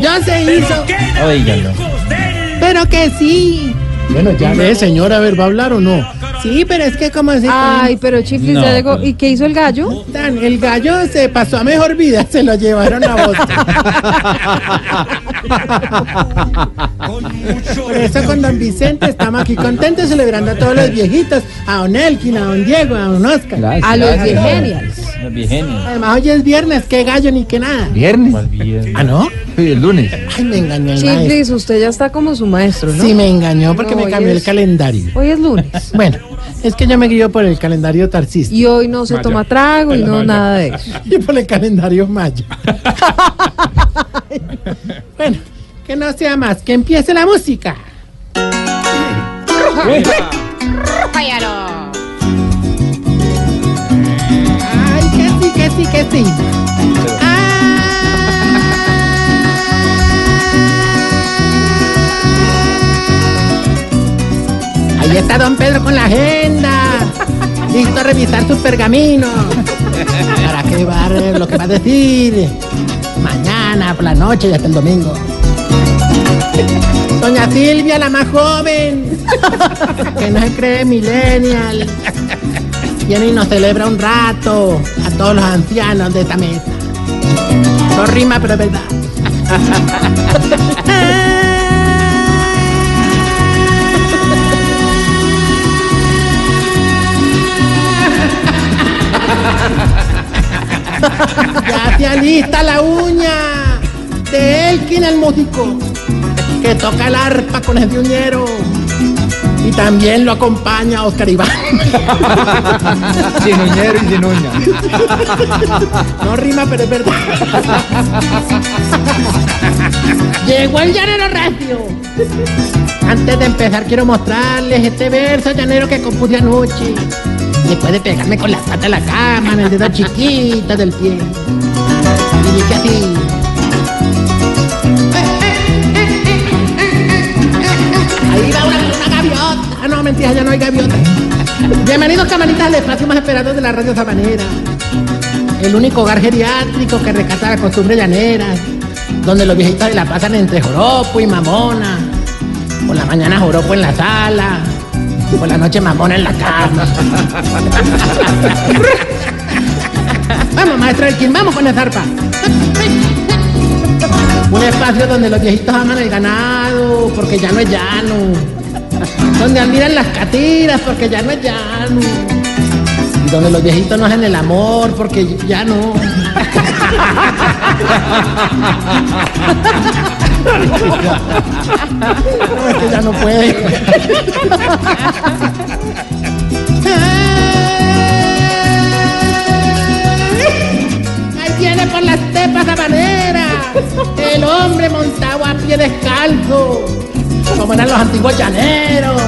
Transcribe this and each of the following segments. Ya se hizo. Oígalo. Pero que sí. Bueno, ya ve, señora, a ver, ¿va a hablar o no? Sí, pero es que como así. Ay, pero Chiflis, no. Algo. ¿Y qué hizo el gallo? El gallo se pasó a mejor vida, se lo llevaron a Boston. Por eso con don Vicente estamos aquí contentos celebrando a todos los viejitos, a don Elkin, a don Diego, a don Oscar, gracias, a los viejenials. Además hoy es viernes, qué gallo ni qué nada. ¿Viernes? ¿Ah, no? Sí, el lunes. Ay, me engañó el maestro. Chiflis, usted ya está como su maestro, ¿no? Sí, me engañó porque me cambió el calendario. Hoy es lunes. Bueno, es que yo me guío por el calendario Tarcísio. Y hoy no se toma trago y no nada de eso. Y por el calendario Maya. Bueno, que no sea más, que empiece la música. Ay, que sí, que sí, que sí. Ahí está don Pedro con la agenda, listo a revisar sus pergaminos, para que va lo que va a decir, mañana, por la noche y hasta el domingo. Doña Silvia, la más joven, que no se cree millennial, viene y nos celebra un rato a todos los ancianos de esta mesa. No rima, pero es verdad. Ya se alista la uña de Elkin, el músico que toca el arpa con el uñero, y también lo acompaña Oscar Iván. Sin uñero y sin uña. No rima, pero es verdad. Llegó el llanero radio. Antes de empezar quiero mostrarles este verso llanero que compuse anoche. Después de pegarme con la pata a la cama, en el dedo chiquito del pie. Y dije así. Ahí va una gaviota. Ah, no, mentira, ya no hay gaviota. Bienvenidos, camaritas, al espacio más esperado de la radio sabanera. El único hogar geriátrico que rescata la costumbre llanera, donde los viejitos la pasan entre joropo y mamona. Por la mañana joropo en la sala, por la noche mamona en la cama. Vamos, maestro Elkin, vamos con la zarpa. Un espacio donde los viejitos aman el ganado, porque ya no es llano. Donde admiran las catiras, porque ya no es llano. Y donde los viejitos no hacen el amor, porque ya no. No, es que ya no puede. Ahí viene por las tepas habaneras el hombre montado a pie descalzo, como eran los antiguos llaneros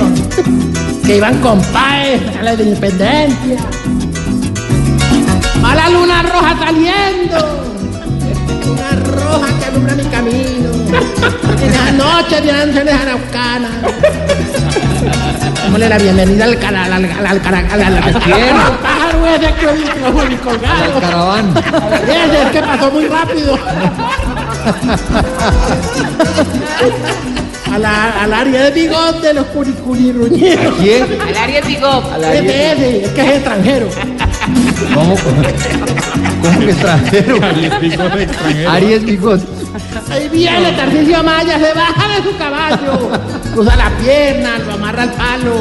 que iban con paes a la independencia. A la luna roja saliendo, una roja que alumbra mi camino. En las noches de ángeles araucanas. Démosle la bienvenida al pájaro ese que hoy colgado. Al caraván. Ese es que pasó muy rápido. Al área de bigot de los curicuriruñeros. ¿A quién? Al área de bigot. Es que es extranjero. ¿Cómo que extranjero? Aries Bigot. Ahí viene Tarcísio Amaya, se baja de su caballo, cruza la pierna, lo amarra al palo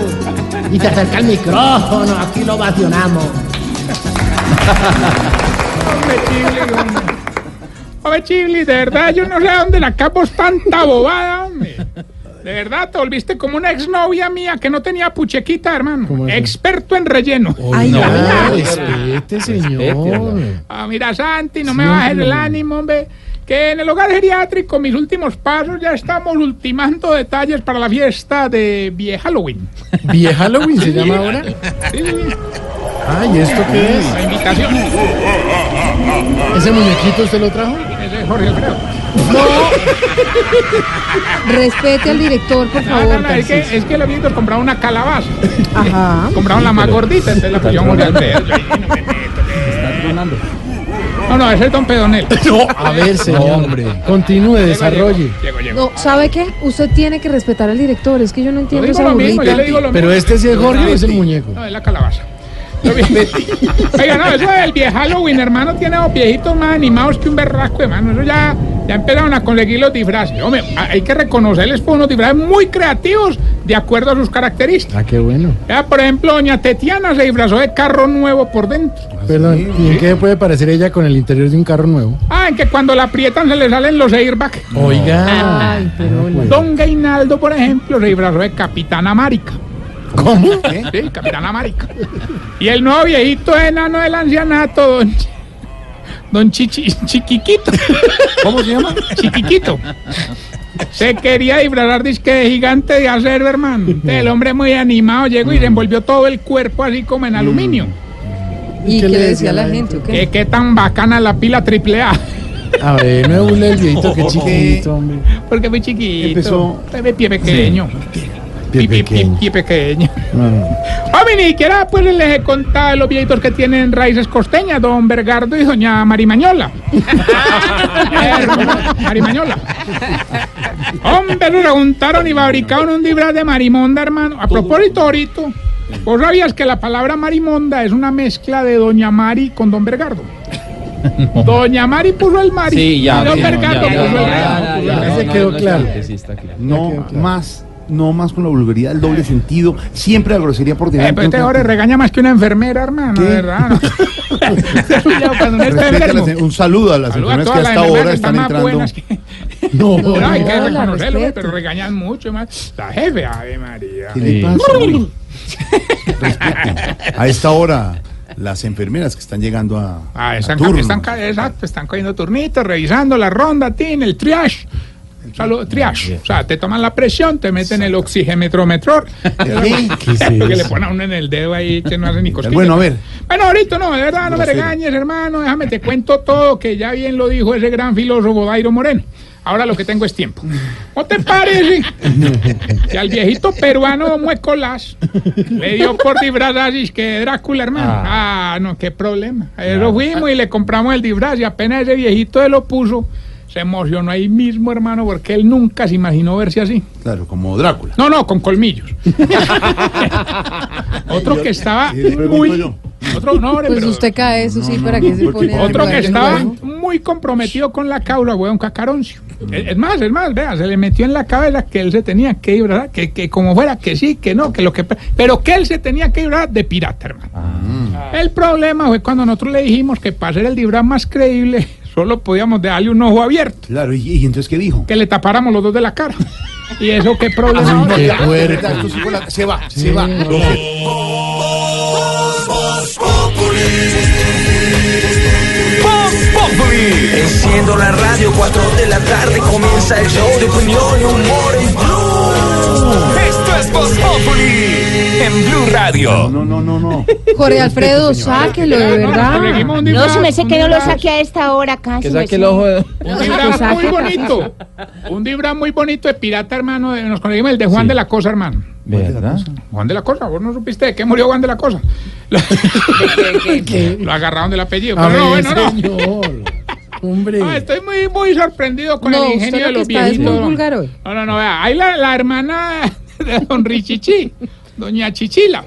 y se acerca al micrófono. Aquí lo vacionamos. Hombre, Chiflis, de verdad yo no sé a dónde sacamos tanta bobada, hombre. De verdad, te volviste como una exnovia mía que no tenía puchequita, hermano. Experto en relleno. Oh, ay, no, respete, señor. Ah, mira, Santi, no me bajes el ánimo, hombre. Que en el hogar geriátrico, mis últimos pasos, ya estamos ultimando detalles para la fiesta de Vieja Halloween. ¿Vieja Halloween se llama ahora? Sí. Ay, ¿esto qué es? La invitación. ¿Ese muñequito usted lo trajo? Ese es Jorge Alfredo. No. Respete al director, por favor. No, es que los niños compraron una calabaza. Ajá. Compraron la más gordita, entonces la pusieron Jorge Alfredo. Ahí no me meto. Estás tronando. No, ese es Don Pedonel. No, a ver, señor. Hombre. Continúe, desarrolle. Llego. No, ¿sabe qué? Usted tiene que respetar al director. Es que yo no entiendo esa burrita. Pero este sí es Jorge, es el muñeco. No, es la calabaza. Oiga, no, eso del viejo Halloween, hermano, tiene los viejitos más animados que un berrasco, hermano. Eso ya empezaron a conseguir los disfraces. Hombre, hay que reconocerles por unos disfraces muy creativos de acuerdo a sus características. Ah, qué bueno. Ya, por ejemplo, doña Tetiana se disfrazó de carro nuevo por dentro. Perdón, ¿y en qué puede parecer ella con el interior de un carro nuevo? Ah, en que cuando la aprietan se le salen los airbags. Oiga. Ay, pero no. Don Gainaldo, por ejemplo, se disfrazó de Capitán América. ¿Cómo? Sí, Capitán América. Y el nuevo viejito enano del ancianato, don Chiquiquito. ¿Cómo se llama? Chiquiquito. Se quería disfrazar disque de gigante de acero, hermano. El hombre muy animado llegó y se envolvió todo el cuerpo así como en aluminio. ¿Y qué le decía a la gente? Que qué tan bacana la pila AAA. A ver, no es un viejito que chiquito, hombre. Porque muy chiquito. Empezó... pie pequeño. Sí. Pequeño. Hombre, ni siquiera pues les he contado de los viejitos que tienen raíces costeñas, don Bergardo y doña Marimañola. Marimañola. Hombre, nos preguntaron y fabricaron un disfraz de marimonda, hermano. A propósito, ahorita, ¿vos sabías que la palabra marimonda es una mezcla de doña Mari con don Bergardo? No. Doña Mari puso el Mari. Sí, ya. Y don Bergardo puso el Mari. Ya se quedó claro. No más. No más con la vulgaridad, el doble sentido, siempre la grosería por delante. Pero este ahora regaña más que una enfermera, hermano, de verdad. Un saludo a las enfermeras que hasta ahora están entrando. No, hay que reconocerlo, pero regañan mucho más. La jefe, Ave María. ¿Qué le pasa? A esta hora. Las enfermeras que están llegando a turno. Exacto, están cogiendo turnitos, revisando la ronda, tiene el triage. Triage, o sea, te toman la presión, te meten el oxigemétrometro, que le ponen uno en el dedo ahí, que no hace ni cosquillas. Bueno, a ver. Bueno, ahorita no, de verdad, no me regañes, hermano, déjame, te cuento todo, que ya bien lo dijo ese gran filósofo Dairo Moreno. Ahora lo que tengo es tiempo. ¿No te parece que al viejito peruano Muecolás le dio por disfraz y que Drácula, hermano? Ah, no, qué problema. Eso fuimos y le compramos el disfraz y apenas ese viejito se lo puso. Se emocionó ahí mismo, hermano, porque él nunca se imaginó verse así. Claro, como Drácula. No, con colmillos. Otro que estaba muy... Otro nombre, pues pero... usted cae, eso sí, para que se pone... Otro que estaba muy comprometido con la causa, weón, Cacaroncio. Es más, vea, se le metió en la cabeza que él se tenía que ir, que como fuera, que sí, que no, que lo que... Pero que él se tenía que ir de pirata, hermano. El problema fue cuando nosotros le dijimos que para ser el disfraz más creíble... Solo podíamos dejarle un ojo abierto. Claro, ¿y entonces qué dijo? Que le tapáramos los dos de la cara. ¿Y eso qué problema? Qué fuerte. Se va. Enciendo la radio, 4 de la tarde, comienza el show de opinión y humor en Blue. Esto es Voz Populi en Blue Radio. No. Jorge Alfredo, sáquelo, de verdad. No, se me hace que no lo saque a esta hora casi. Que saque el ojo. Un disfraz muy bonito. Un disfraz muy bonito de pirata, hermano. Nos conseguimos el de Juan de la Cosa, hermano. ¿Verdad? Juan de la Cosa, vos no supiste de qué murió Juan de la Cosa. Lo agarraron del apellido. Pero no, bueno, no. Hombre. Ah, estoy muy, muy sorprendido con el ingenio de los viejitos. No, vea, ahí la hermana de don Richichi, doña Chichila.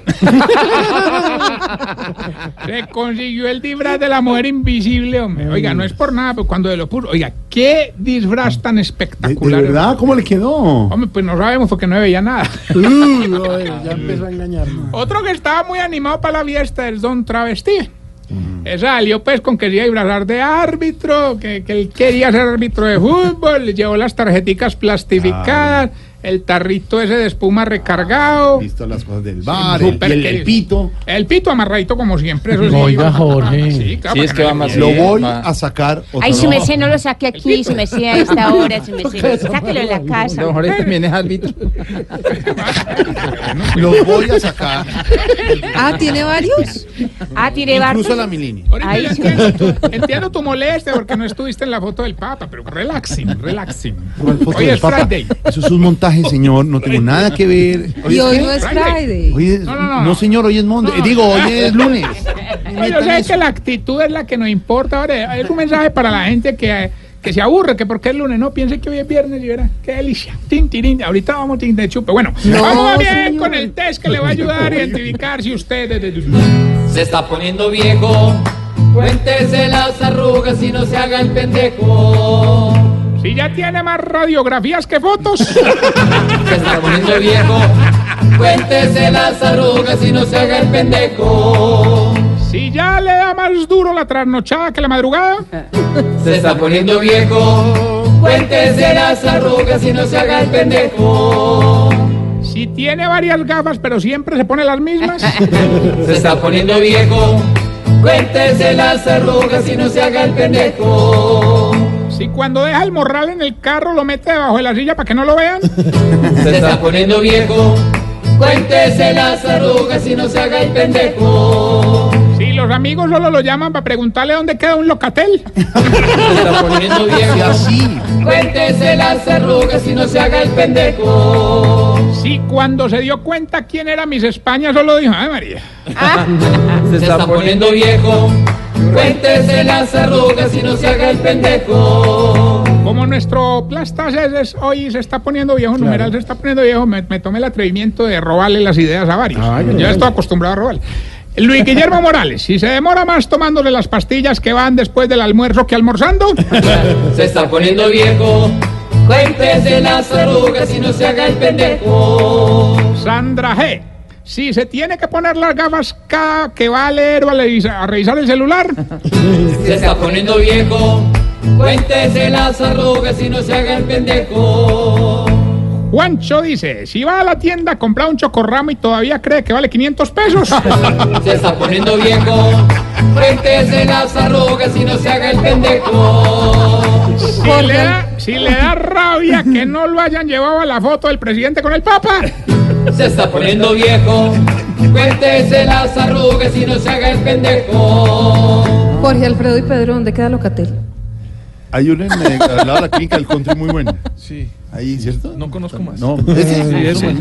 Se consiguió el disfraz de la mujer invisible, hombre. Oiga, no es por nada, pero cuando se lo puso, oiga, qué disfraz tan espectacular. ¿De verdad? ¿Cómo le quedó? Hombre, pues no sabemos porque no veía nada. Ya empezó a engañarnos. Otro que estaba muy animado para la fiesta es don Travestí. Salió pues con que se iba a disfrazar de árbitro, que él quería ser árbitro de fútbol, le llevó las tarjeticas plastificadas, el tarrito ese de espuma recargado, visto las cosas del bar, el pito. El pito amarradito como siempre, eso sí. Oiga, Jorge. Sí, claro, sí, es que va más bien. Lo voy a sacar. Ay, si me sé, no lo saque aquí, si me sé a esta hora, si me sé, sáquelo en la casa. No, Jorge también es árbitro. Lo voy a sacar. Ah, ¿tiene varios? Ah, ¿tiene varios? Incluso la milini. Ay, entiendo tu molestia porque no estuviste en la foto del Papa, pero relaxing. Hoy es Friday. Eso es un montaje. Señor, no tengo nada que ver. Hoy no es Friday. No, señor, hoy es Monday. Digo, hoy es lunes. Yo sé que la actitud es la que nos importa. Ahora es un mensaje para la gente que se aburre, que porque es lunes, no piense que hoy es viernes y verá, qué delicia. Tintirín, ahorita vamos tin de chupe. Bueno, no, vamos bien, señor, con el test que le va a ayudar a identificar si usted se está poniendo viejo. Cuéntese las arrugas y no se haga el pendejo. Si ya tiene más radiografías que fotos. Se está poniendo viejo. Cuéntese las arrugas y no se haga el pendejo. Si ya le da más duro la trasnochada que la madrugada. Se está poniendo viejo. Cuéntese las arrugas y no se haga el pendejo. Si tiene varias gafas pero siempre se pone las mismas. Se está poniendo viejo. Cuéntese las arrugas y no se haga el pendejo. Si cuando deja el morral en el carro lo mete debajo de la silla para que no lo vean. Se está poniendo viejo. Cuéntese las arrugas y no se haga el pendejo. Si los amigos solo lo llaman para preguntarle dónde queda un Locatel. Se está poniendo viejo. Así. Cuéntese las arrugas y no se haga el pendejo. Si cuando se dio cuenta quién era Miss España solo dijo, ay María. Se está poniendo viejo. Cuéntese las arrugas y no se haga el pendejo. Como nuestro plastas es hoy se está poniendo viejo, claro, numeral se está poniendo viejo, me tomé el atrevimiento de robarle las ideas a varios. Ah, yo estoy acostumbrado a robar. Luis Guillermo Morales, si se demora más tomándole las pastillas que van después del almuerzo que almorzando. Se está poniendo viejo. Cuéntese las arrugas y no se haga el pendejo. Sandra G, si se tiene que poner las gafas cada que va a leer o a revisar el celular. Se está poniendo viejo. Cuéntese las arrugas y no se haga el pendejo. Juancho dice, si va a la tienda a comprar un chocorramo y todavía cree que vale 500 pesos. Se está poniendo viejo. Cuéntese las arrugas y no se haga el pendejo. Si le da rabia que no lo hayan llevado a la foto del presidente con el papa. Se está poniendo viejo. Cuéntese las arrugas y no se haga el pendejo. Jorge Alfredo y Pedro, ¿dónde queda Locatel? Hay un al lado de la clínica del country muy bueno. Sí. Ahí, ¿cierto? No conozco más. No, ese.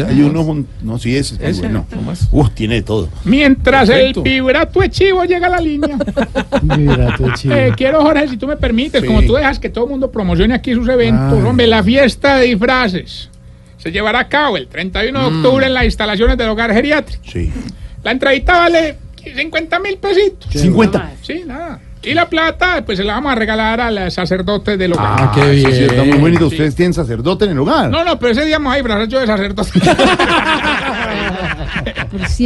Hay uno, no, sí, ese. Es bueno. Tiene todo. Mientras perfecto, el vibrato chivo llega a la línea. Vibrato chivo. Quiero, Jorge, si tú me permites, sí, como tú dejas que todo el mundo promocione aquí sus eventos, hombre, la fiesta de disfraces se llevará a cabo el 31 de octubre en las instalaciones del hogar geriátrico. Sí. La entradita vale 50.000 pesitos. 50. Sí, nada. Y la plata, pues se la vamos a regalar a los sacerdotes del hogar. Ah, qué bien. Sí, está muy bonito. ¿Ustedes tienen sacerdote en el hogar? No, pero ese día vamos a ir para el de sacerdotes.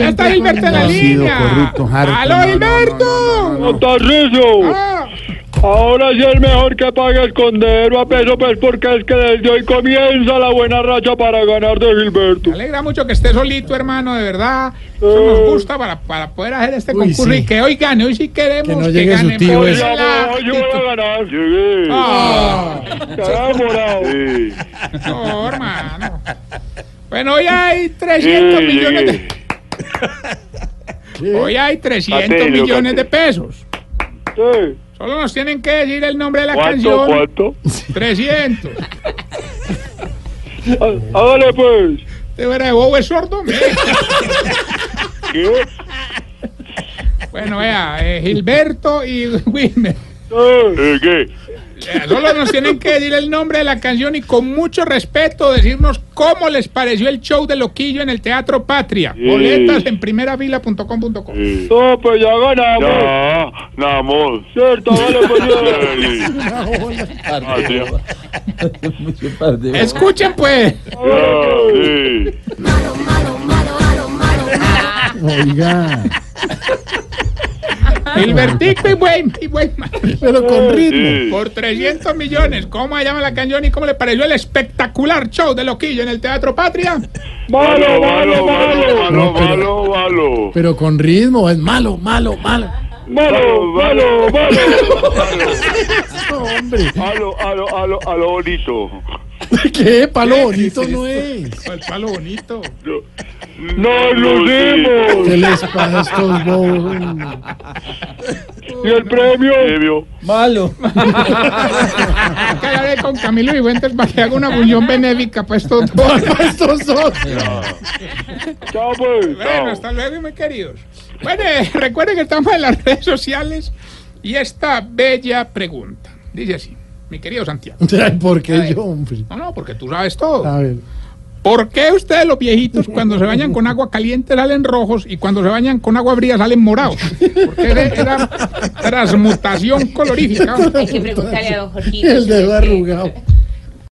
Está Gilberto en la línea. ¡Aló, Gilberto! ¡Tarcísio! Ahora sí es mejor que pague el condero a peso, pues, porque es que desde hoy comienza la buena racha para ganar de Gilberto. Me alegra mucho que esté solito, hermano, de verdad. Eso nos gusta para poder hacer este concurso, sí, y que hoy gane. Hoy sí queremos que, no llegue que gane. Su tío hoy yo voy a ganar. Llegué. Morado. Sí. No, hermano. Bueno, hoy hay 300 millones de... ¿Qué? Hoy hay 300 millones de pesos. Sí. Solo nos tienen que decir el nombre de la canción. ¿Cuánto? 300. Hágale pues. ¿Te verás de bobo, es sordo? ¿Qué? Bueno, vea, Gilberto y Wilmer. ¿Qué? Solo nos tienen que decir el nombre de la canción y con mucho respeto decirnos cómo les pareció el show de Loquillo en el Teatro Patria. Boletas en primerafila.com. No, pues ya ganamos. Ganamos. Cierto, vale, pues. Escuchen, pues. Oiga. Gilbertico y buen pero con ritmo. Por 300 millones, ¿cómo se llama la canción y cómo le pareció el espectacular show de Loquillo en el Teatro Patria? Malo, malo, malo, malo, malo, malo. Pero con ritmo, es malo, malo, malo. Malo, malo, malo. Hombre. Alo bonito. ¿Qué? Palo bonito no es. El palo bonito. ¡Nos lucimos! ¿Qué les pasa a estos bobos? ¿Y el premio? Malo. Cállate con Camilo Vivuentes para que haga una bullón benéfica para estos dos. Chao, pues. Bueno, hasta luego, mis queridos. Bueno, recuerden que estamos en las redes sociales y esta bella pregunta. Dice así, mi querido Santiago. ¿Por qué yo, hombre? No, no, porque tú sabes todo. A ver. ¿Por qué ustedes los viejitos cuando se bañan con agua caliente salen rojos y cuando se bañan con agua fría salen morados? Porque era transmutación colorífica. Hay que preguntarle a don Jorgito. El dedo arrugado.